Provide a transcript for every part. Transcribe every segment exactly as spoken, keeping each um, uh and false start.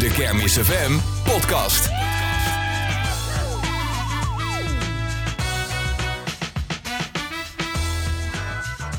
de Kermis F M podcast.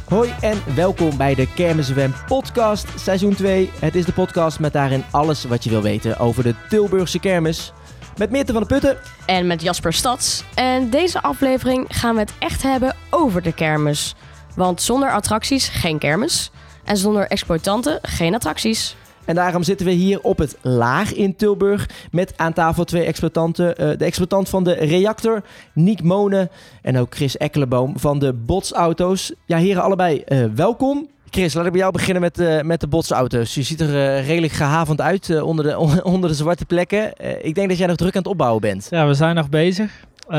Hoi en welkom bij de Kermis F M podcast, seizoen twee. Het is de podcast met daarin alles wat je wil weten over de Tilburgse kermis. Met Myrthe van de Putten. En met Jasper Stads. En deze aflevering gaan we het echt hebben over de kermis. Want zonder attracties geen kermis. En zonder exploitanten geen attracties. En daarom zitten we hier op het Laag in Tilburg. Met aan tafel twee exploitanten. De exploitant van de Reactor, Niek Monen. En ook Chris Ekkelenboom van de Botsauto's. Ja, heren, allebei uh, welkom. Chris, laat ik bij jou beginnen met, uh, met de botsauto's. Je ziet er uh, redelijk gehavend uit uh, onder, de, on, onder de zwarte plekken. Uh, ik denk dat jij nog druk aan het opbouwen bent. Ja, we zijn nog bezig. Uh,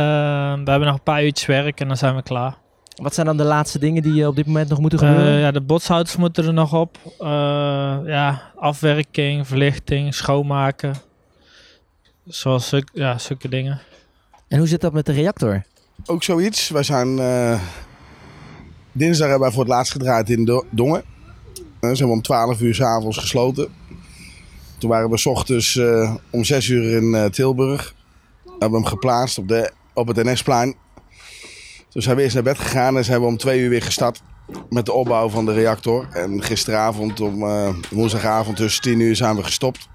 we hebben nog een paar uurtjes werk en dan zijn we klaar. Wat zijn dan de laatste dingen die uh, op dit moment nog moeten gebeuren? Uh, ja, de botsauto's moeten er nog op. Uh, ja, afwerking, verlichting, schoonmaken. Zoals zulke, ja, zulke dingen. En hoe zit dat met de Reactor? Ook zoiets. Wij zijn... Uh... Dinsdag hebben wij voor het laatst gedraaid in Dongen. Dan zijn we om twaalf uur 's avonds gesloten. Toen waren we 's ochtends uh, om zes uur in uh, Tilburg. Dan hebben we hem geplaatst op, de, op het N S-plein. Toen zijn we eerst naar bed gegaan en zijn we om twee uur weer gestart met de opbouw van de Reactor. En gisteravond om uh, woensdagavond tussen tien uur zijn we gestopt.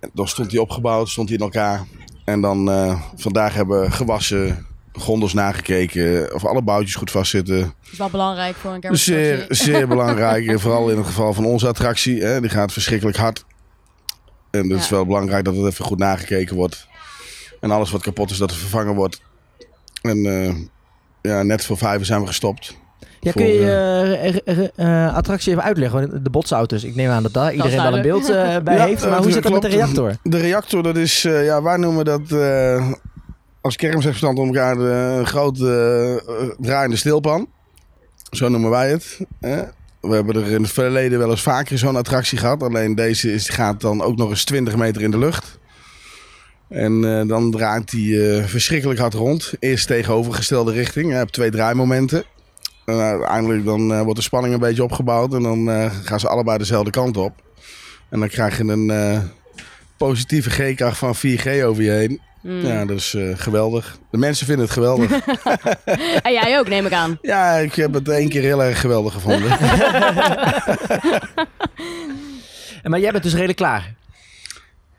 En dan stond hij opgebouwd, stond hij in elkaar. En dan uh, vandaag hebben we gewassen... Gondels nagekeken, of alle boutjes goed vastzitten. Dat is wel belangrijk voor een kermis. Zeer, zeer belangrijk, vooral in het geval van onze attractie. Hè, die gaat verschrikkelijk hard. En het ja. is wel belangrijk dat het even goed nagekeken wordt. En alles wat kapot is, dat het vervangen wordt. En uh, ja, net voor vijven zijn we gestopt. Ja, kun je uh, uh, attractie even uitleggen? De botsauto's, ik neem aan dat daar iedereen wel een beeld uh, bij ja, heeft. Maar uh, hoe zit dat met de Reactor? De Reactor, dat is, uh, ja, wij noemen dat... Uh, als kermisexploitant om elkaar een grote uh, draaiende stilpan. Zo noemen wij het. Hè? We hebben er in het verleden wel eens vaker zo'n attractie gehad. Alleen deze is, gaat dan ook nog eens twintig meter in de lucht. En uh, dan draait hij uh, verschrikkelijk hard rond. Eerst tegenovergestelde richting. Je hebt twee draaimomenten. En uiteindelijk dan, uh, wordt de spanning een beetje opgebouwd. En dan uh, gaan ze allebei dezelfde kant op. En dan krijg je een uh, positieve G-kracht van vier G over je heen. Ja, dat is uh, geweldig. De mensen vinden het geweldig. En jij ook, neem ik aan. Ja, ik heb het één keer heel erg geweldig gevonden. Maar jij bent dus redelijk klaar?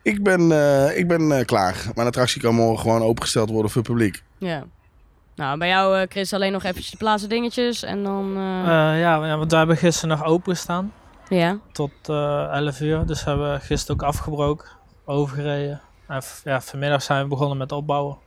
Ik ben, uh, ik ben uh, klaar. Mijn attractie kan morgen gewoon opengesteld worden voor het publiek. Ja. Nou, bij jou, uh, Chris, alleen nog eventjes de plaatsen dingetjes en dan... Uh... Uh, ja, want wij hebben gisteren nog opengestaan. Ja. Tot uh, elf uur. Dus hebben we gisteren ook afgebroken, overgereden. Ja, vanmiddag zijn we begonnen met opbouwen.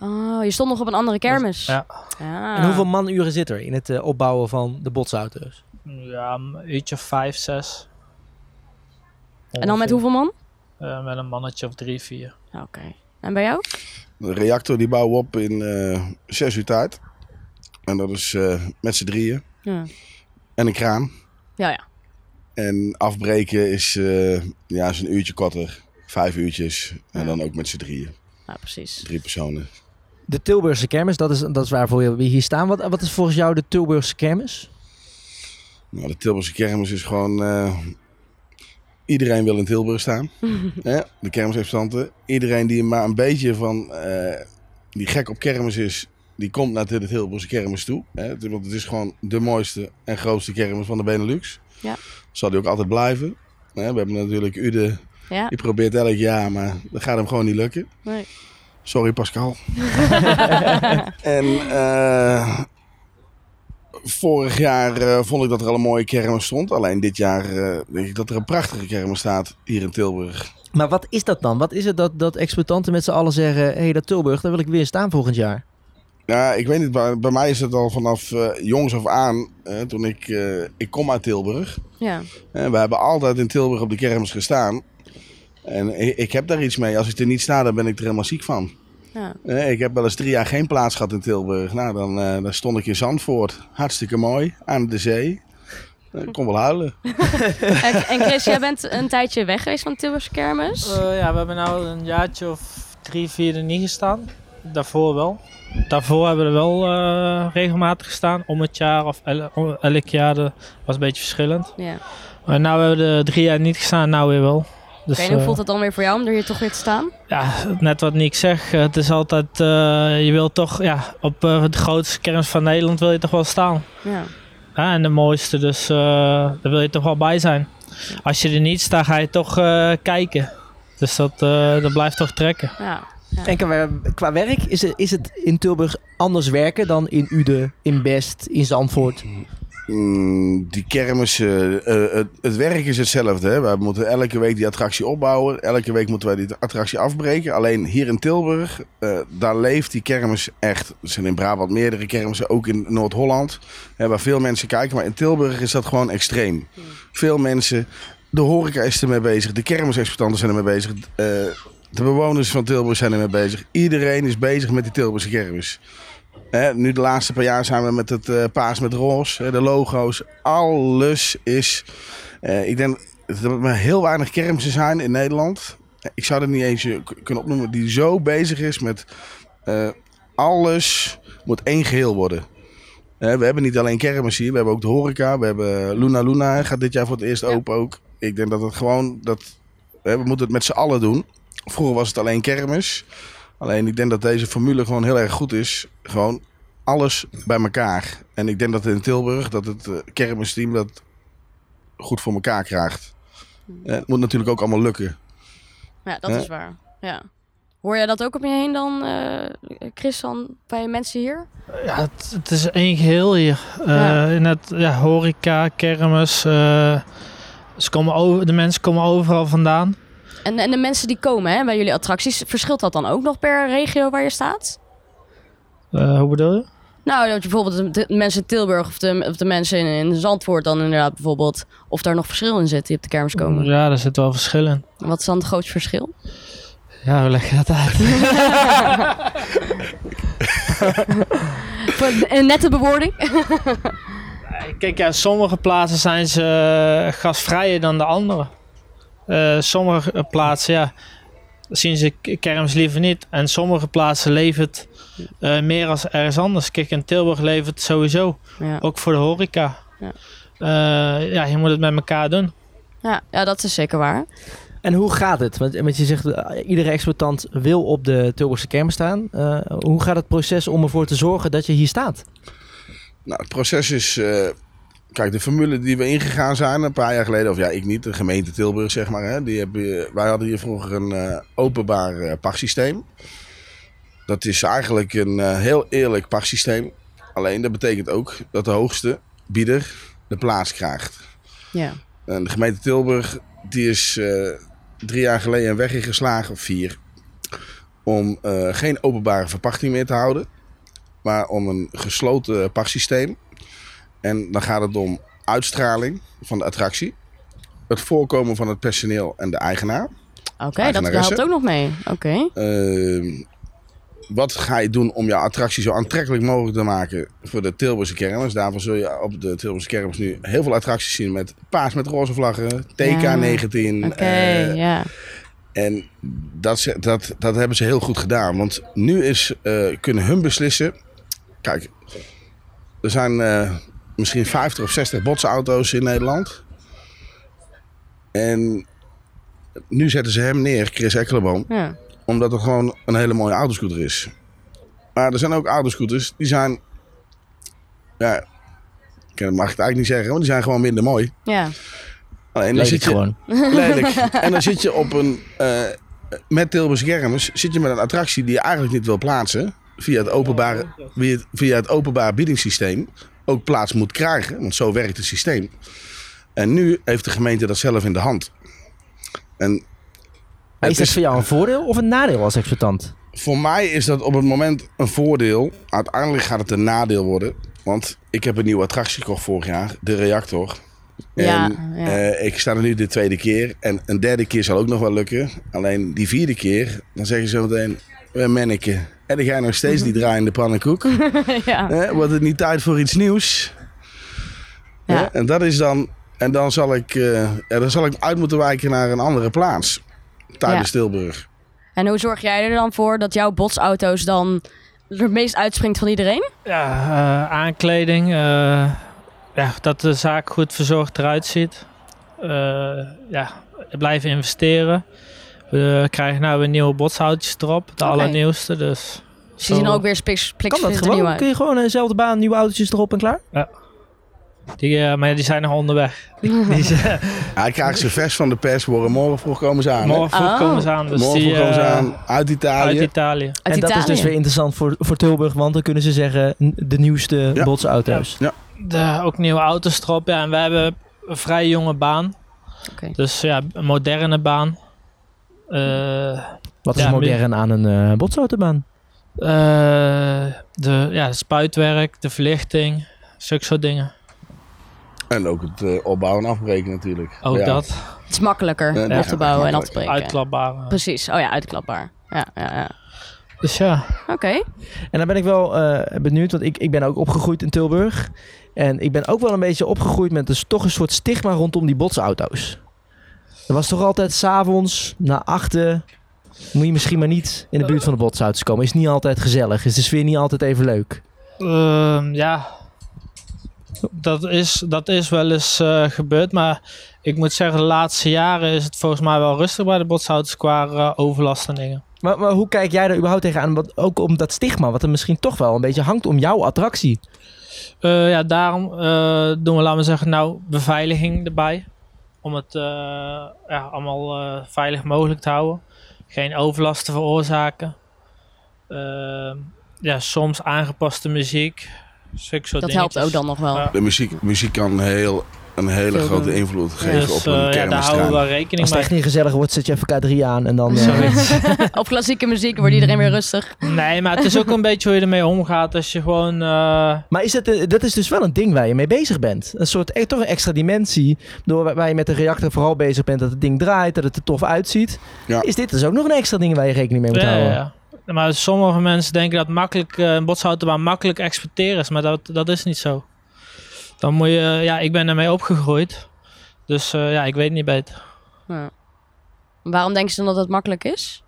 Oh, je stond nog op een andere kermis. Ja. ja. En hoeveel manuren zit er in het uh, opbouwen van de botsauto's? Ja, een uurtje of vijf, zes. Ongeveer. En dan met hoeveel man? Uh, met een mannetje of drie, vier. Oké. Okay. En bij jou? De Reactor die bouwen we op in uh, zes uur tijd. En dat is uh, met z'n drieën. Ja. En een kraan. Ja, ja. En afbreken is, uh, ja, is een uurtje korter. Vijf uurtjes en ja. dan ook met z'n drieën. Ja, precies. Drie personen. De Tilburgse kermis, dat is, dat is waarvoor we hier staan. Wat, wat is volgens jou de Tilburgse kermis? Nou, de Tilburgse kermis is gewoon... Uh, iedereen wil in Tilburg staan. ja, de kermisexploitanten. Iedereen die maar een beetje van... Uh, die gek op kermis is, die komt naar de Tilburgse kermis toe. Hè? Want het is gewoon de mooiste en grootste kermis van de Benelux. Ja. Zal die ook altijd blijven. Hè? We hebben natuurlijk Uden... Ja. Je probeert elk jaar, maar dat gaat hem gewoon niet lukken. Nee. Sorry, Pascal. en uh, vorig jaar uh, vond ik dat er al een mooie kermis stond. Alleen dit jaar uh, denk ik dat er een prachtige kermis staat hier in Tilburg. Maar wat is dat dan? Wat is het dat, dat exploitanten met z'n allen zeggen... hé, hey, dat Tilburg, daar wil ik weer staan volgend jaar? Ja, ik weet niet. Bij, bij mij is het al vanaf uh, jongs af aan, uh, toen ik... Uh, ik kom uit Tilburg. Ja. En we hebben altijd in Tilburg op de kermis gestaan. En ik, ik heb daar iets mee. Als ik er niet sta, dan ben ik er helemaal ziek van. Ja. Uh, ik heb wel eens drie jaar geen plaats gehad in Tilburg. Nou, dan, uh, dan stond ik in Zandvoort. Hartstikke mooi. Aan de zee. Ik uh, kon wel huilen. En Chris, jij bent een tijdje weg geweest van de Tilburgse kermis? Uh, ja, we hebben nou een jaartje of drie, vier er niet gestaan. Daarvoor wel. Daarvoor hebben we er wel uh, regelmatig gestaan. Om het jaar of el- om elk jaar de, was een beetje verschillend. Ja. Uh, nou hebben we er drie jaar niet gestaan, nou weer wel. Dus, okay, en hoe voelt het dan weer voor jou om er hier toch weer te staan? Ja, net wat Niek zegt. Het is altijd, uh, je wilt toch, ja, op uh, de grootste kermis van Nederland wil je toch wel staan. Ja. Ja, en de mooiste, dus uh, daar wil je toch wel bij zijn. Als je er niet staat, ga je toch uh, kijken. Dus dat, uh, dat blijft toch trekken. Ja. Ja. En qua, qua werk, is het, is het in Tilburg anders werken dan in Uden, in Best, in Zandvoort? Mm, die kermis, uh, uh, het, het werk is hetzelfde. Hè? We moeten elke week die attractie opbouwen. Elke week moeten wij die attractie afbreken. Alleen hier in Tilburg, uh, daar leeft die kermis echt. Er zijn in Brabant meerdere kermissen, ook in Noord-Holland. Hè, waar veel mensen kijken. Maar in Tilburg is dat gewoon extreem. Ja. Veel mensen, de horeca is ermee bezig. De kermisexploitanten zijn ermee bezig. Uh, De bewoners van Tilburg zijn ermee bezig. Iedereen is bezig met die Tilburgse kermis. He, nu de laatste paar jaar zijn we met het uh, paas met roze, de logo's. Alles is... Uh, ik denk dat er maar heel weinig kermissen zijn in Nederland. Ik zou dat niet eens uh, kunnen opnoemen. Die zo bezig is met... Uh, alles moet één geheel worden. Uh, we hebben niet alleen kermis hier. We hebben ook de horeca. We hebben Luna Luna. Gaat dit jaar voor het eerst open ook. Ik denk dat het gewoon... dat uh, we moeten het met z'n allen doen. Vroeger was het alleen kermis. Alleen ik denk dat deze formule gewoon heel erg goed is. Gewoon alles bij elkaar. En ik denk dat in Tilburg dat het kermisteam dat goed voor elkaar krijgt. En het moet natuurlijk ook allemaal lukken. Ja, dat He? is waar. Ja. Hoor jij dat ook om je heen dan, uh, Chris, dan bij mensen hier? Ja, het, het is één geheel hier. Uh, ja. In het ja, horeca, kermis. Uh, ze komen over, de mensen komen overal vandaan. En, en de mensen die komen hè, bij jullie attracties, verschilt dat dan ook nog per regio waar je staat? Uh, hoe bedoel je? Nou, dat je bijvoorbeeld de mensen in Tilburg of de, of de mensen in, in Zandvoort dan inderdaad bijvoorbeeld... of daar nog verschil in zit die op de kermis komen. Ja, daar zit wel verschil in. En wat is dan het grootste verschil? Ja, hoe leg je dat uit? Een nette bewoording. Kijk, ja, sommige plaatsen zijn ze gastvrijer dan de andere. Uh, sommige plaatsen ja, zien ze kermis liever niet. En sommige plaatsen levert uh, meer als ergens anders. Kijk, in Tilburg levert sowieso. Ja. Ook voor de horeca. Ja. Uh, ja, je moet het met elkaar doen. Ja, ja, dat is zeker waar. En hoe gaat het? Want, want je zegt, uh, iedere exploitant wil op de Tilburgse kermis staan. Uh, hoe gaat het proces om ervoor te zorgen dat je hier staat? Nou, het proces is... Uh... Kijk, de formule die we ingegaan zijn een paar jaar geleden, of ja, ik niet, de gemeente Tilburg zeg maar. Hè, die hebben, wij hadden hier vroeger een uh, openbaar uh, pachtsysteem. Dat is eigenlijk een uh, heel eerlijk pachtsysteem. Alleen dat betekent ook dat de hoogste bieder de plaats krijgt. Ja. En de gemeente Tilburg die is uh, drie jaar geleden een weg in geslagen, of vier, om uh, geen openbare verpachting meer te houden. Maar om een gesloten pachtsysteem. En dan gaat het om uitstraling van de attractie, het voorkomen van het personeel en de eigenaar. Oké, okay, dat helpt ook nog mee. Okay. Uh, wat ga je doen om jouw attractie zo aantrekkelijk mogelijk te maken voor de Tilburgse kermis? Daarvoor zul je op de Tilburgse kermis nu heel veel attracties zien met paars met roze vlaggen, T K negentien. Ja. Okay, uh, yeah. En dat, dat, dat hebben ze heel goed gedaan. Want nu is, uh, kunnen hun beslissen... Kijk, er zijn... Uh, Misschien vijftig of zestig botsauto's in Nederland. En nu zetten ze hem neer, Chris Ekkelenboom. Ja. Omdat het gewoon een hele mooie autoscooter is. Maar er zijn ook autoscooters die zijn... Ja, dat mag ik het eigenlijk niet zeggen, want die zijn gewoon minder mooi. Ja. Alleen, dan zit je, gewoon. Lelijk. En dan zit je op een... Uh, met Tilburgse kermis zit je met een attractie die je eigenlijk niet wil plaatsen. Via het openbare, via het, via het openbaar biedingssysteem. Ook plaats moet krijgen, want zo werkt het systeem. En nu heeft de gemeente dat zelf in de hand. En is dat voor jou een voordeel of een nadeel als exploitant? Voor mij is dat op het moment een voordeel. Uiteindelijk gaat het een nadeel worden. Want ik heb een nieuwe attractie gekocht vorig jaar, de Reactor. En ja, ja. Uh, ik sta er nu de tweede keer. En een derde keer zal ook nog wel lukken. Alleen die vierde keer, dan zeggen ze zo meteen... We menneken. En dan ga je nog steeds die draaiende pannenkoek. Ja. eh, wordt het niet tijd voor iets nieuws? Ja. Eh, en dat is dan... En dan zal, ik, uh, ja, dan zal ik uit moeten wijken naar een andere plaats. Tijdens ja. Tilburg. En hoe zorg jij er dan voor dat jouw botsauto's dan... het meest uitspringt van iedereen? Ja, uh, aankleding. Uh, ja, dat de zaak goed verzorgd eruit ziet. Uh, ja, blijven investeren. We krijgen nou weer nieuwe botshoutjes erop. De okay. allernieuwste. Dus ze zien ook weer spiks, pliks. Kan dat gewoon? Kun je gewoon dezelfde baan, nieuwe autootjes erop en klaar? Ja. Die, uh, maar ja, die zijn nog onderweg. Die, die zijn... ja, ik krijg ze vers van de pers worden. Morgen vroeg komen ze aan. Morgen vroeg oh. komen ze aan. Dus Morgen vroeg die, komen ze aan. Uit Italië. Uit Italië. En uit Italië. Dat is dus weer interessant voor, voor Tilburg. Want dan kunnen ze zeggen de nieuwste ja. botsauto's. Ja. Ja. De, ook nieuwe auto's erop. Ja, en we hebben een vrij jonge baan. Okay. Dus ja, een moderne baan. Uh, Wat is ja, modern aan een uh, botsautobaan? Uh, de, ja, het spuitwerk, de verlichting, zulke soort dingen. En ook het uh, opbouwen en afbreken natuurlijk. Ook ja. dat. Het is makkelijker ja, op te ja, bouwen en af te breken. Uitklapbaar. Uh. Precies, oh ja, uitklapbaar. Ja, ja, ja. Dus ja. Oké. Okay. En dan ben ik wel uh, benieuwd, want ik, ik ben ook opgegroeid in Tilburg. En ik ben ook wel een beetje opgegroeid met dus toch een soort stigma rondom die botsauto's. Er was toch altijd 's avonds na achten moet je misschien maar niet in de buurt van de botsauto's komen. Is niet altijd gezellig. Is de sfeer niet altijd even leuk? Uh, ja, dat is, dat is wel eens uh, gebeurd. Maar ik moet zeggen, de laatste jaren is het volgens mij wel rustig bij de botsauto's qua uh, overlast en dingen. Maar, maar hoe kijk jij daar überhaupt tegenaan? Wat, ook om dat stigma, wat er misschien toch wel een beetje hangt om jouw attractie. Uh, ja, daarom uh, doen we, laten we zeggen, nou beveiliging erbij. Om het uh, ja, allemaal uh, veilig mogelijk te houden. Geen overlast te veroorzaken. Uh, ja, soms aangepaste muziek. Zulke soort dat dingetjes. Helpt ook dan nog wel. Uh, de muziek, muziek kan heel, een hele Veel grote doen. invloed geven dus, op een uh, kermisstraat. Ja, daar houden we wel rekening mee. Als het echt niet gezellig wordt, zet je even K drie aan en dan... Uh... op klassieke muziek wordt iedereen weer rustig. Nee, maar het is ook een beetje hoe je ermee omgaat als je gewoon... Uh... Maar is het, dat is dus wel een ding waar je mee bezig bent. Een soort, toch een extra dimensie. Door, waar je met de reactor vooral bezig bent dat het ding draait, dat het er tof uitziet. Ja. Is dit dus ook nog een extra ding waar je rekening mee moet ja, houden? Ja, ja. Maar sommige mensen denken dat makkelijk, uh, een botsautobaan makkelijk exporteren is, maar dat, dat is niet zo. Dan moet je, ja, ik ben ermee opgegroeid. Dus uh, ja, ik weet niet beter. Ja. Waarom denken ze dan dat het makkelijk is?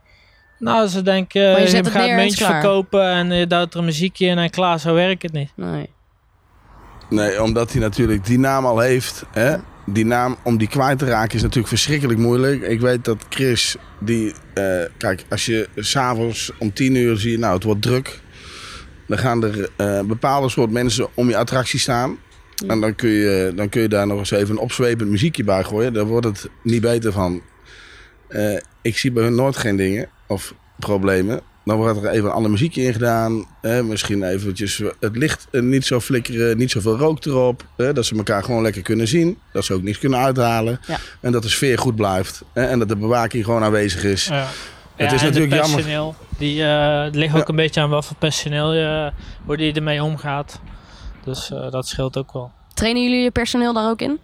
Nou, ze denken, uh, je, je gaat muntjes verkopen en je duwt er muziekje in en klaar, zo werkt het niet. Nee, nee omdat hij natuurlijk die naam al heeft. Hè? Ja. Die naam, om die kwijt te raken, is natuurlijk verschrikkelijk moeilijk. Ik weet dat Chris, die, uh, kijk, als je s'avonds om tien uur zie je, nou, het wordt druk. Dan gaan er uh, bepaalde soort mensen om je attractie staan. En dan kun, je, dan kun je daar nog eens even een opzwepend muziekje bij gooien. Daar wordt het niet beter van. Uh, ik zie bij hun nooit geen dingen of problemen. Dan wordt er even een ander muziekje in gedaan. Uh, misschien eventjes het licht niet zo flikkeren, niet zoveel rook erop. Uh, dat ze elkaar gewoon lekker kunnen zien. Dat ze ook niets kunnen uithalen. Ja. En dat de sfeer goed blijft. Uh, en dat de bewaking gewoon aanwezig is. Ja. Het ja, is natuurlijk jammer. Die, uh, het ligt ook ja. een beetje aan wat voor personeel je, hoe die ermee omgaat. Dus uh, dat scheelt ook wel. Trainen jullie je personeel daar ook in?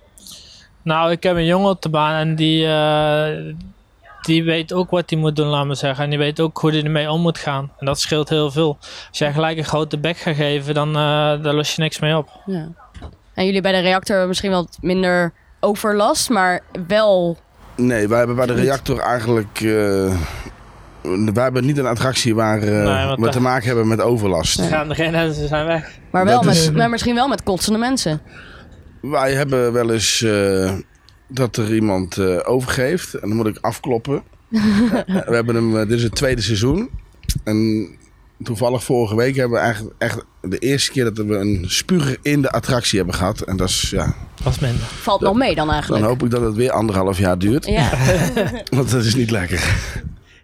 Nou, ik heb een jongen op de baan en die, uh, die weet ook wat hij moet doen, laat maar zeggen. En die weet ook hoe hij ermee om moet gaan. En dat scheelt heel veel. Als jij gelijk een grote bek gaat geven, dan uh, daar los je niks mee op. Ja. En jullie bij de reactor misschien wat minder overlast, maar wel... Nee, wij hebben bij de reactor eigenlijk... Uh... We hebben niet een attractie waar uh, nee, we te maken hebben met overlast. Nee. We gaan erin en ze zijn weg. Maar, wel met, is... maar misschien wel met kotsende mensen. Wij hebben wel eens uh, dat er iemand uh, overgeeft. En dan moet ik afkloppen. we hebben hem, uh, dit is het tweede seizoen. En toevallig vorige week hebben we eigenlijk echt de eerste keer dat we een spuger in de attractie hebben gehad. En dat is ja... Dat is minder. Valt nog mee dan eigenlijk. Dan hoop ik dat het weer anderhalf jaar duurt. Ja. Want dat is niet lekker.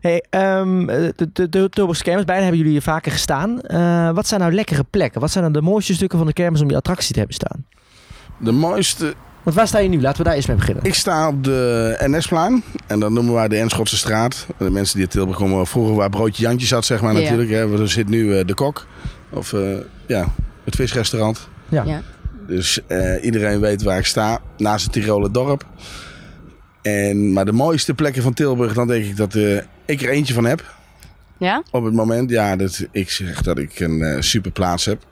Hey, um, de, de, de Tilburgse kermis, bijna hebben jullie hier vaker gestaan. Uh, wat zijn nou lekkere plekken? Wat zijn nou de mooiste stukken van de kermis om die attractie te hebben staan? De mooiste... Want waar sta je nu? Laten we daar eerst mee beginnen. Ik sta op de N S-plein. En dat noemen wij de Enschotse straat. De mensen die uit Tilburg komen, vroeger waar Broodje Jantje zat, zeg maar ja. natuurlijk. Hè. Er zit nu uh, de Kok. Of uh, ja, het visrestaurant. Ja. ja. Dus uh, iedereen weet waar ik sta. Naast het Tiroler dorp. En, maar de mooiste plekken van Tilburg, dan denk ik dat uh, ik er eentje van heb. Ja? Op het moment, ja, dat ik zeg dat ik een uh, super plaats heb.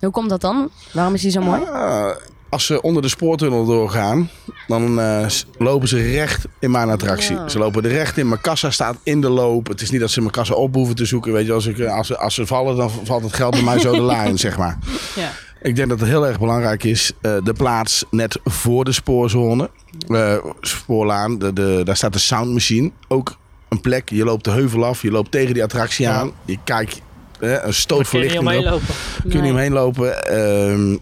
Hoe komt dat dan? Waarom is die zo mooi? Uh, als ze onder de spoortunnel doorgaan, dan uh, lopen ze recht in mijn attractie. Ja. Ze lopen er recht in. Mijn kassa staat in de loop. Het is niet dat ze mijn kassa op hoeven te zoeken. Weet je, als, ik, als, ze, als ze vallen, dan valt het geld bij mij zo de lijn, zeg maar. Ja. Ik denk dat het heel erg belangrijk is, uh, de plaats net voor de spoorzone, uh, spoorlaan, de, de, daar staat de soundmachine, ook een plek. Je loopt de heuvel af, je loopt tegen die attractie ja. aan, je kijkt, uh, een stootverlichting kun je niet omheen lopen. Kun je niet omheen lopen. Uh,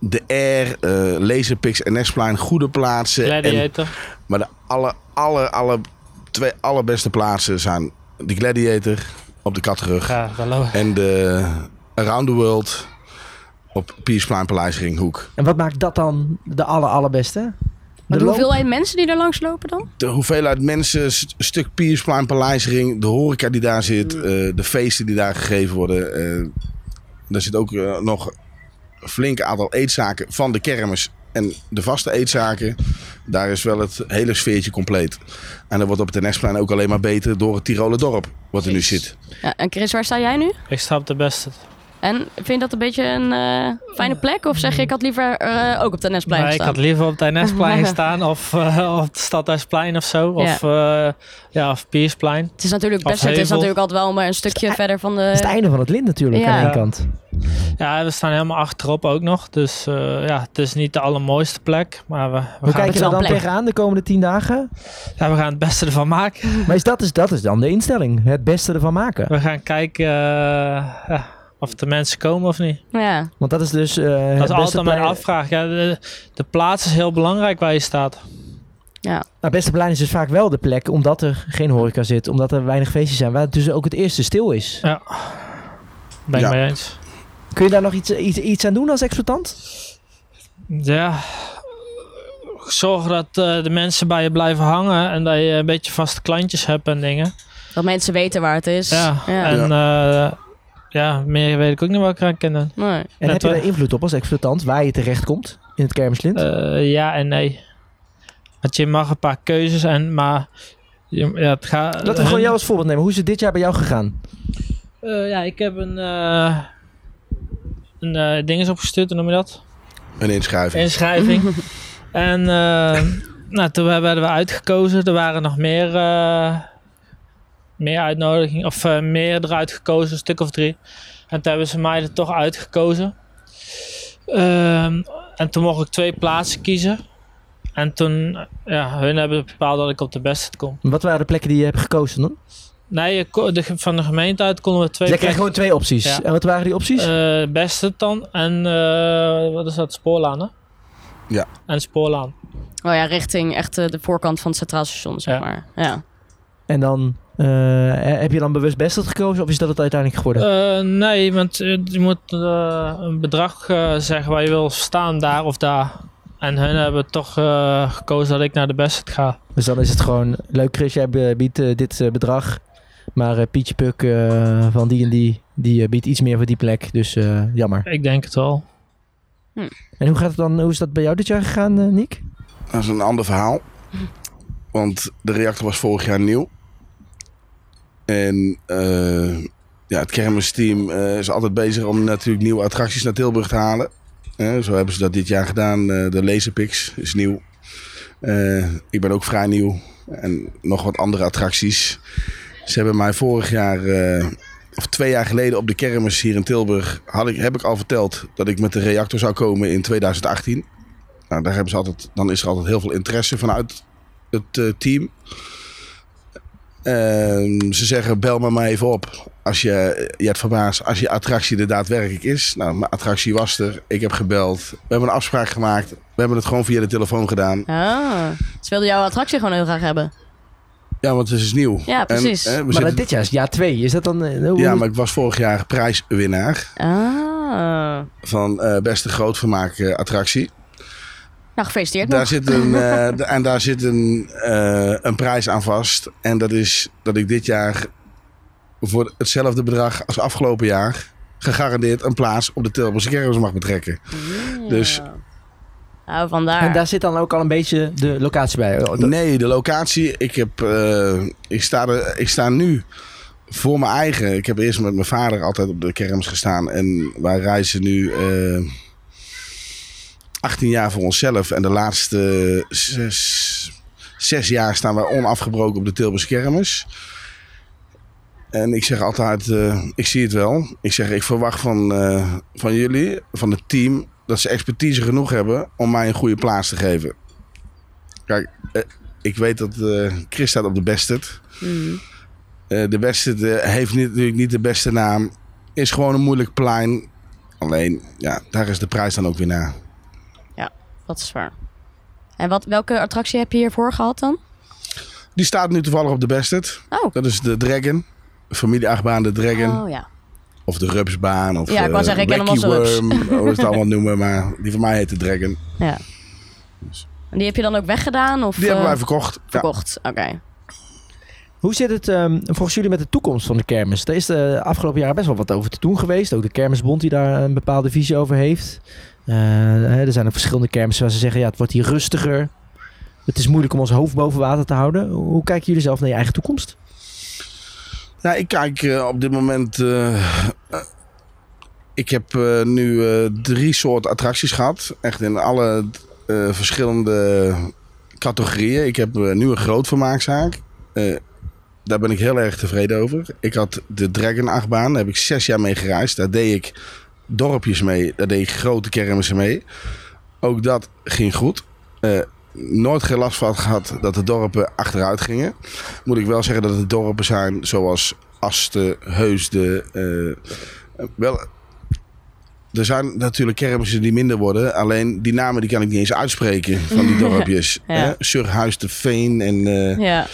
de Air, uh, Laser Pix en Nextplein, goede plaatsen. Gladiator. En, maar de alle, alle, alle, twee allerbeste plaatsen zijn de Gladiator op de Katterrug ja, en de Around the World op Piersplein Paleisring hoek. En wat maakt dat dan de aller allerbeste? De, de hoeveelheid mensen die daar langs lopen dan? De hoeveelheid mensen, st- stuk Piersplein Paleisring, de horeca die daar zit, mm. uh, de feesten die daar gegeven worden. Uh, daar zit ook uh, nog een flink aantal eetzaken van de kermis en de vaste eetzaken. Daar is wel het hele sfeertje compleet. En dat wordt op het Nextplein ook alleen maar beter door het Tiroler dorp, wat er Chris. nu zit. Ja, en Chris, waar sta jij nu? Ik sta op de beste. En vind je dat een beetje een uh, fijne plek? Of zeg je, ik had liever uh, ook op het N S-plein nee, staan? Ik had liever op het N S-plein staan of uh, op het Stadhuisplein of zo. Of, ja. Uh, ja, of Piersplein. Het is natuurlijk best. Het is natuurlijk altijd wel maar een stukje het verder van de... Het is het einde van het lint natuurlijk ja. aan één kant. Ja, we staan helemaal achterop ook nog. Dus uh, ja, het is niet de allermooiste plek. Maar we, we Hoe gaan kijk je er dan plek. tegenaan de komende tien dagen? Ja, we gaan het beste ervan maken. Maar is dat, is, dat is dan de instelling. Het beste ervan maken. We gaan kijken... Uh, ja. Of de mensen komen of niet. Ja. Want dat is dus... Uh, dat is altijd mijn afvraag. Ja, de, de plaats is heel belangrijk waar je staat. Ja. Nou, beste plein is dus vaak wel de plek. Omdat er geen horeca zit. Omdat er weinig feestjes zijn. Waar het dus ook het eerste stil is. Ja. Ben ik ja. mee eens. Kun je daar nog iets, iets, iets aan doen als exploitant? Ja. Zorg dat uh, de mensen bij je blijven hangen. En dat je een beetje vaste klantjes hebt en dingen. Dat mensen weten waar het is. Ja. ja. En... Uh, Ja, meer weet ik ook niet wat ik aan kennen. Nee. En heb je daar invloed op als exploitant, waar je terechtkomt in het kermislint? Uh, ja en nee. Want je mag een paar keuzes en maar... Je, ja, het gaat. Laten we hun... gewoon jou als voorbeeld nemen. Hoe is het dit jaar bij jou gegaan? Uh, ja, ik heb een... Uh, een uh, ding is opgestuurd, hoe noem je dat? Een inschrijving. Inschrijving. en uh, nou, toen werden we uitgekozen. Er waren nog meer... Uh, Meer uitnodiging, of uh, meer eruit gekozen, een stuk of drie. En toen hebben ze mij er toch uitgekozen. Um, en toen mocht ik twee plaatsen kiezen. En toen, ja, hun hebben bepaald dat ik op de beste kom. Wat waren de plekken die je hebt gekozen dan? Nee, je, de, van de gemeente uit konden we twee. Dus je kreeg gewoon twee opties. Ja. En wat waren die opties? Uh, beste dan en uh, wat is dat? Spoorlaan, hè? Ja. En Spoorlaan. Oh ja, richting echt de voorkant van het Centraal Station, zeg ja. maar. Ja. En dan... Uh, heb je dan bewust best gekozen of is dat het uiteindelijk geworden? Uh, nee, want je moet uh, een bedrag uh, zeggen waar je wil staan, daar of daar. En hun hebben toch uh, gekozen dat ik naar de beste ga. Dus dan is het gewoon, leuk Chris, jij biedt uh, dit uh, bedrag. Maar uh, Pietje Puk uh, van die en die, die uh, biedt iets meer voor die plek. Dus uh, jammer. Ik denk het wel. Hm. En hoe, gaat het dan, hoe is dat bij jou dit jaar gegaan, uh, Niek? Dat is een ander verhaal. Want de reactor was vorig jaar nieuw. En uh, ja, het kermisteam uh, is altijd bezig om natuurlijk nieuwe attracties naar Tilburg te halen. Uh, zo hebben ze dat dit jaar gedaan. Uh, de Laser Pix is nieuw. Uh, ik ben ook vrij nieuw. En nog wat andere attracties. Ze hebben mij vorig jaar, uh, of twee jaar geleden op de kermis hier in Tilburg... Had ik, heb ik al verteld dat ik met de reactor zou komen in tweeduizend achttien. Nou, daar hebben ze altijd, dan is er altijd heel veel interesse vanuit het uh, team... Uh, ze zeggen, bel me maar even op. Als je, je hebt verbaasd, als je attractie er daadwerkelijk is. Nou, mijn attractie was er. Ik heb gebeld. We hebben een afspraak gemaakt. We hebben het gewoon via de telefoon gedaan. Ah, ze wilden jouw attractie gewoon heel graag hebben. Ja, want het is nieuw. Ja, precies. En, eh, maar zitten... dit jaar is jaar twee. Is dat dan... Uh, hoe... Ja, maar ik was vorig jaar prijswinnaar. Ah. Van uh, beste grootvermaak uh, attractie. Nou, gefeliciteerd daar nog. Zit een, uh, d- en daar zit een, uh, een prijs aan vast. En dat is dat ik dit jaar voor hetzelfde bedrag als afgelopen jaar... gegarandeerd een plaats op de Tilburgse kermis mag betrekken. Yeah. Dus... Nou, vandaar. En daar zit dan ook al een beetje de locatie bij? Dat... Nee, de locatie... Ik, heb, uh, ik, sta er, ik sta nu voor mijn eigen... Ik heb eerst met mijn vader altijd op de kermis gestaan. En wij reizen nu... Uh, achttien jaar voor onszelf en de laatste zes, zes jaar staan wij onafgebroken op de Tilburgse kermis. En ik zeg altijd, uh, ik zie het wel. Ik zeg, ik verwacht van, uh, van jullie, van het team, dat ze expertise genoeg hebben om mij een goede plaats te geven. Kijk, uh, ik weet dat uh, Chris staat op de Bestert. Mm. Uh, de Bestert uh, heeft niet, natuurlijk niet de beste naam. Is gewoon een moeilijk plein. Alleen, ja, daar is de prijs dan ook weer naar. Ja, dat is waar. En wat, welke attractie heb je hiervoor gehad dan? Die staat nu toevallig op de Bestert. Oh. Dat is de Dragon. Familieachtbaan, de Dragon. Oh, ja. Of de Rupsbaan. Of ja, ik was uh, Blackie Worm. Hoe we het allemaal noemen. Maar die van mij heet de Dragon. Ja. Dus. En die heb je dan ook weggedaan? Of, die uh, hebben wij verkocht. Verkocht, ja. Oké. Okay. Hoe zit het um, volgens jullie met de toekomst van de kermis? Er is de afgelopen jaren best wel wat over te doen geweest. Ook de Kermisbond die daar een bepaalde visie over heeft. Uh, er zijn ook verschillende kermissen waar ze zeggen... ja, het wordt hier rustiger. Het is moeilijk om ons hoofd boven water te houden. Hoe kijken jullie zelf naar je eigen toekomst? Nou, ik kijk uh, op dit moment... Uh, uh, ik heb uh, nu uh, drie soorten attracties gehad. Echt in alle uh, verschillende categorieën. Ik heb uh, nu een groot vermaakzaak. Uh, Daar ben ik heel erg tevreden over. Ik had de Dragon achtbaan. Daar heb ik zes jaar mee gereisd. Daar deed ik dorpjes mee. Daar deed ik grote kermissen mee. Ook dat ging goed. Uh, nooit geen last van gehad dat de dorpen achteruit gingen. Moet ik wel zeggen dat het dorpen zijn zoals Asten, Heusden. Uh, wel, er zijn natuurlijk kermissen die minder worden. Alleen die namen die kan ik niet eens uitspreken van die dorpjes. Ja. Hè? Surhuisterveen en... Uh, ja.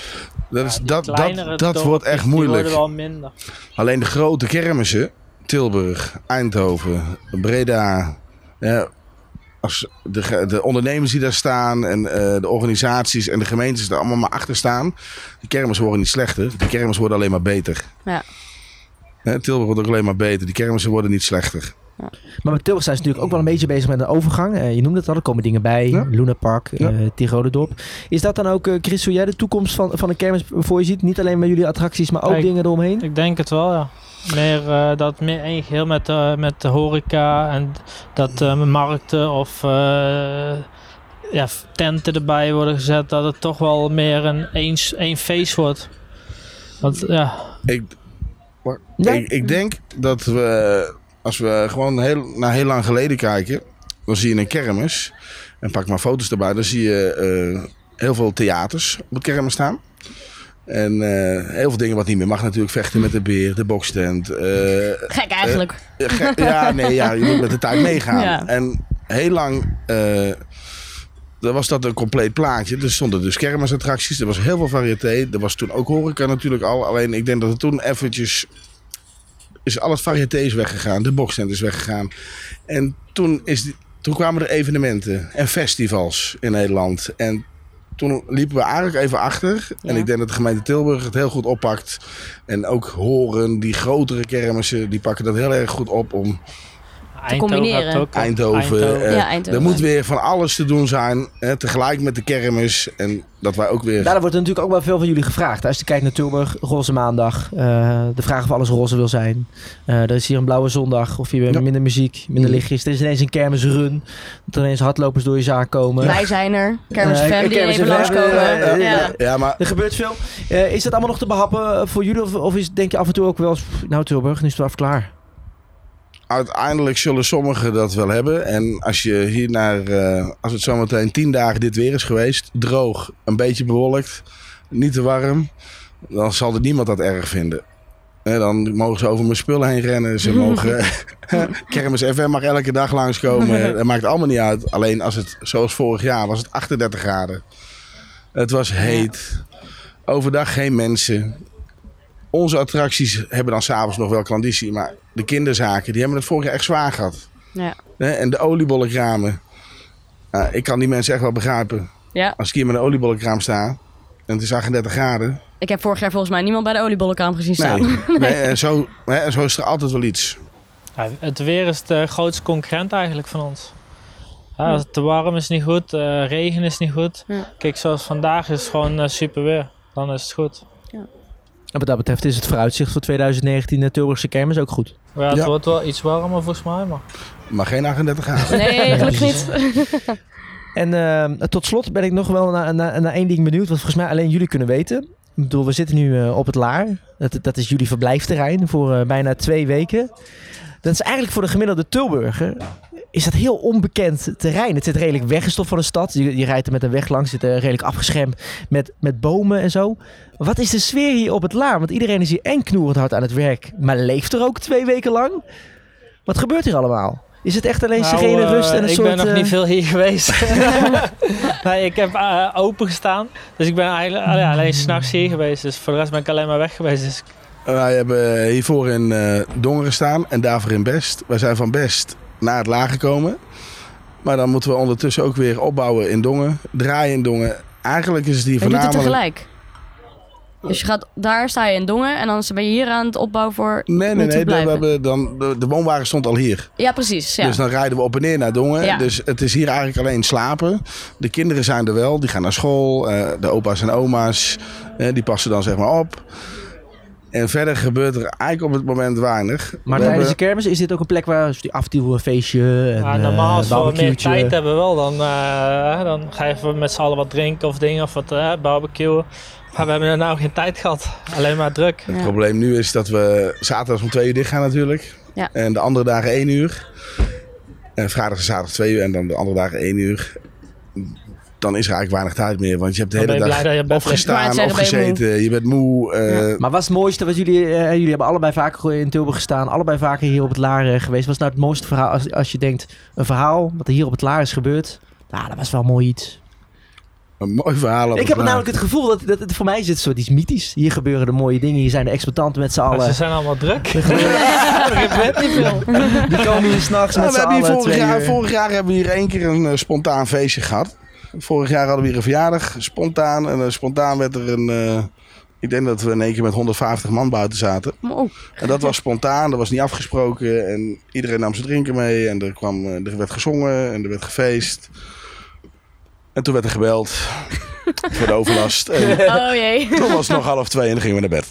Dat, is, ja, dat, dat, dat wordt echt moeilijk. Wel minder. Alleen de grote kermissen, Tilburg, Eindhoven, Breda. Ja, als de, de ondernemers die daar staan en uh, de organisaties en de gemeentes er allemaal maar achter staan. De kermissen worden niet slechter, de kermissen worden alleen maar beter. Ja. Ja, Tilburg wordt ook alleen maar beter, die kermissen worden niet slechter. Ja. Maar met Tilburg zijn ze natuurlijk ook wel een beetje bezig met een overgang. Uh, je noemde het al, er komen dingen bij. Ja. Luna Park, ja. uh, Tiroler dorp. Is dat dan ook, uh, Chris, hoe jij de toekomst van, van de kermis voor je ziet? Niet alleen met jullie attracties, maar ook ik, dingen eromheen? Ik denk het wel, ja. Meer, uh, dat meer één geheel met, uh, met de horeca en dat uh, markten of uh, ja, tenten erbij worden gezet. Dat het toch wel meer een één, één feest wordt. Want, ja. ik, ja. Ik, ik denk dat we... Als we gewoon heel, naar heel lang geleden kijken, dan zie je een kermis. En pak maar foto's erbij. Dan zie je uh, heel veel theaters op het kermis staan. En uh, heel veel dingen wat niet meer mag natuurlijk. Vechten met de beer, de bokstent. Uh, gek eigenlijk. Uh, ge- ja, nee, ja, je moet met de tijd meegaan. Ja. En heel lang uh, was dat een compleet plaatje. Er stonden dus kermisattracties. Er was heel veel variëteit. Er was toen ook horeca natuurlijk al. Alleen ik denk dat het toen eventjes... is alles variété is weggegaan. De boxtent is weggegaan. En toen, is die, toen kwamen er evenementen en festivals in Nederland. En toen liepen we eigenlijk even achter. Ja. En ik denk dat de gemeente Tilburg het heel goed oppakt. En ook Horen, die grotere kermissen, die pakken dat heel erg goed op om... te combineren. Eindhoven. Eindhoven. Eh, ja, Eindhoven. Er moet weer van alles te doen zijn. Eh, tegelijk met de kermis. En dat wij ook weer... Daar wordt er natuurlijk ook wel veel van jullie gevraagd. Als je kijkt naar Tilburg, Roze Maandag. Uh, de vraag of alles roze wil zijn. Uh, er is hier een Blauwe Zondag. Of je bent ja. minder muziek, minder lichtjes. Er is ineens een kermisrun. Dat er ineens hardlopers door je zaak komen. Wij zijn er. Kermis F M, uh, die even langskomen. Uh, uh, ja. Ja. Ja, maar... Er gebeurt veel. Uh, is dat allemaal nog te behappen voor jullie? Of, of is, denk je af en toe ook wel eens... Nou Tilburg, nu is het wel af klaar. Uiteindelijk zullen sommigen dat wel hebben. En als je hier naar, uh, als het zometeen tien dagen dit weer is geweest, droog, een beetje bewolkt, niet te warm, dan zal er niemand dat erg vinden. En dan mogen ze over mijn spullen heen rennen. Ze mogen. Kermis F M mag elke dag langskomen. Dat maakt allemaal niet uit. Alleen als het, zoals vorig jaar, was het achtendertig graden. Het was heet. Overdag geen mensen. Onze attracties hebben dan s'avonds nog wel klandizie, maar de kinderzaken, die hebben het vorig jaar echt zwaar gehad. Ja. En de oliebollenkramen. Uh, ik kan die mensen echt wel begrijpen. Ja. Als ik hier met een oliebollenkraam sta en het is achtendertig graden. Ik heb vorig jaar volgens mij niemand bij de oliebollenkraam gezien staan. Nee. nee. nee. En zo, hè, zo is er altijd wel iets. Ja, het weer is de grootste concurrent eigenlijk van ons. Ja, als het te warm is niet goed, uh, regen is niet goed. Ja. Kijk, zoals vandaag is het gewoon uh, super weer. Dan is het goed. Ja. En wat dat betreft is het vooruitzicht voor twintig negentien de Tilburgse kermis ook goed. Ja, het ja. wordt wel iets warmer volgens mij, maar... Maar geen achtendertig graden. Nee, eigenlijk niet. En uh, tot slot ben ik nog wel naar, naar, naar één ding benieuwd, wat volgens mij alleen jullie kunnen weten. Ik bedoel, we zitten nu uh, op het Laar. Dat, dat is jullie verblijfterrein voor uh, bijna twee weken. Dat is eigenlijk voor de gemiddelde Tilburger is dat heel onbekend terrein. Het zit redelijk weggestopt van de stad. Je, je rijdt er met een weg langs, zit er redelijk afgeschermd met, met bomen en zo. Wat is de sfeer hier op het Laar? Want iedereen is hier en knoerend hard aan het werk, maar leeft er ook twee weken lang? Wat gebeurt hier allemaal? Is het echt alleen nou, serene uh, rust en een ik soort... Ik ben nog uh... niet veel hier geweest. Nee, ik heb uh, open gestaan. Dus ik ben eigenlijk uh, ja, alleen s'nachts hier geweest. Dus voor de rest ben ik alleen maar weg geweest. Dus... Wij hebben hiervoor in uh, Dongeren staan en daarvoor in Best. Wij zijn van Best naar het Laar gekomen. Maar dan moeten we ondertussen ook weer opbouwen in Dongen. Draaien in Dongen. Eigenlijk is het hier voornamelijk... Je doet het tegelijk. Dus je gaat, daar sta je in Dongen en dan ben je hier aan het opbouwen voor... Nee, nee, nee. Dan, we dan, de, de woonwagen stond al hier. Ja, precies. Ja. Dus dan rijden we op en neer naar Dongen. Ja. Dus het is hier eigenlijk alleen slapen. De kinderen zijn er wel, die gaan naar school. Uh, de opa's en oma's, uh, die passen dan zeg maar op. En verder gebeurt er eigenlijk op het moment weinig. Maar we tijdens de kermis is dit ook een plek waar die aftielen, feestje en ja, normaal als we meer tijd hebben wel, dan, uh, dan ga je met z'n allen wat drinken of dingen of wat uh, barbecuen. Maar we hebben nou geen tijd gehad. Alleen maar druk. Ja. Het probleem nu is dat we zaterdags om twee uur dicht gaan natuurlijk. Ja. En de andere dagen één uur. En vrijdag en zaterdag twee uur en dan de andere dagen één uur. Dan is er eigenlijk weinig tijd meer. Want je hebt de hele dag opgestaan, opgezeten. Je bent moe. Uh... Ja. Maar wat is het mooiste? Wat jullie, uh, jullie hebben allebei vaker in Tilburg gestaan. Allebei vaker hier op het Laar uh, geweest. Wat is nou het mooiste verhaal? Als, als je denkt, een verhaal wat er hier op het Laar is gebeurd. Nou, dat was wel mooi iets. Een mooi verhaal. Ik heb het namelijk het gevoel dat, dat het voor mij is het soort iets mythisch. Hier gebeuren de mooie dingen. Hier zijn de exploitanten met z'n allen. Maar ze zijn allemaal druk. Ja, ik weet niet veel. Die komen hier s'nachts nou, met z'n allen. Vorig jaar, vorig jaar hebben we hier één keer een uh, spontaan feestje gehad. Vorig jaar hadden we hier een verjaardag. Spontaan. En uh, spontaan werd er een... Uh, ik denk dat we in één keer met honderdvijftig man buiten zaten. Oh. En dat was spontaan. Dat was niet afgesproken. En iedereen nam zijn drinken mee. En er, kwam, uh, er werd gezongen. En er werd gefeest. En toen werd er gebeld voor de overlast. En oh jee. Toen was het nog half twee en dan gingen we naar bed.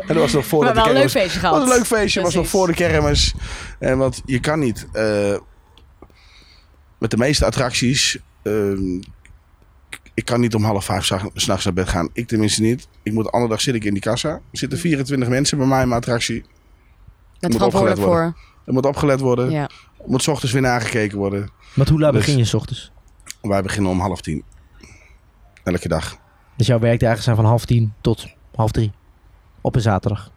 En dat was nog voor maar de kermis. Maar wel een leuk feestje gehad. Wat een leuk feestje. Was nog voor de kermis. En want je kan niet... Uh, met de meeste attracties... Uh, ik kan niet om half vijf s'nachts naar bed gaan. Ik tenminste niet. Ik moet de andere dag zit ik in die kassa. Er zitten vierentwintig mensen bij mij in mijn attractie. Dat gaat opgelet worden. Voor. Er moet opgelet worden. Ja. Er moet 's ochtends weer nagekeken worden. Maar hoe laat dus, begin je 's ochtends? Wij beginnen om half tien. Elke dag. Dus jouw werkdagen zijn van half tien tot half drie? Op een zaterdag?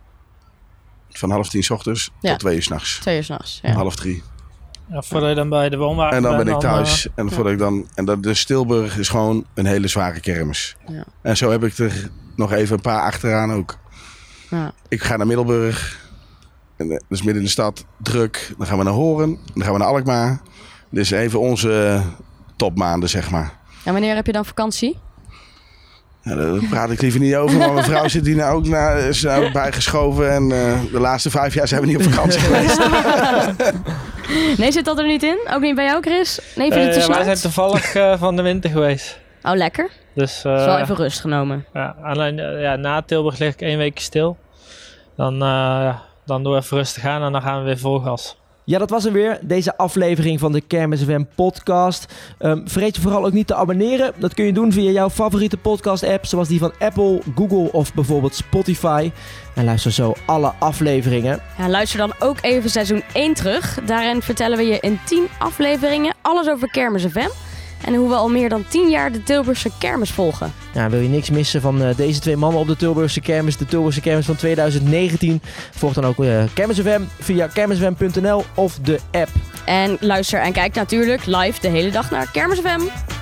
Van half tien 's ochtends ja. tot twee uur s'nachts. Twee uur s'nachts, ja. Om half drie. Ja, voordat je dan bij de woonwagen en dan ben, ben ik thuis. Dan, uh, en voordat ja. ik dan... En dat, dus Tilburg is gewoon een hele zware kermis. Ja. En zo heb ik er nog even een paar achteraan ook. Ja. Ik ga naar Middelburg. En, dat is midden in de stad. Druk. Dan gaan we naar Hoorn. Dan gaan we naar Alkmaar. Dit is even onze... Uh, topmaanden, zeg maar. En wanneer heb je dan vakantie? Ja, daar praat ik liever niet over, maar mijn vrouw zit hier nou ook na, is nou bijgeschoven en uh, de laatste vijf jaar zijn we niet op vakantie geweest. Nee, zit dat er niet in? Ook niet bij jou, Chris? Nee, vind je het te snel? Wij zijn toevallig uh, van de winter geweest. Oh, lekker. Dus uh, is wel even rust genomen. Ja, alleen, ja, na Tilburg lig ik één week stil. Dan, uh, dan doen we even rustig aan en dan gaan we weer vol gas. Ja, dat was hem weer. Deze aflevering van de Kermis F M podcast. Um, vergeet je vooral ook niet te abonneren. Dat kun je doen via jouw favoriete podcast app. Zoals die van Apple, Google of bijvoorbeeld Spotify. En luister zo alle afleveringen. Ja, luister dan ook even seizoen één terug. Daarin vertellen we je in tien afleveringen alles over Kermis F M. En hoe we al meer dan tien jaar de Tilburgse kermis volgen. Nou, wil je niks missen van uh, deze twee mannen op de Tilburgse kermis. De Tilburgse kermis van twintig negentien. Volg dan ook uh, Kermis F M via kermis f m punt n l of de app. En luister en kijk natuurlijk live de hele dag naar Kermis F M.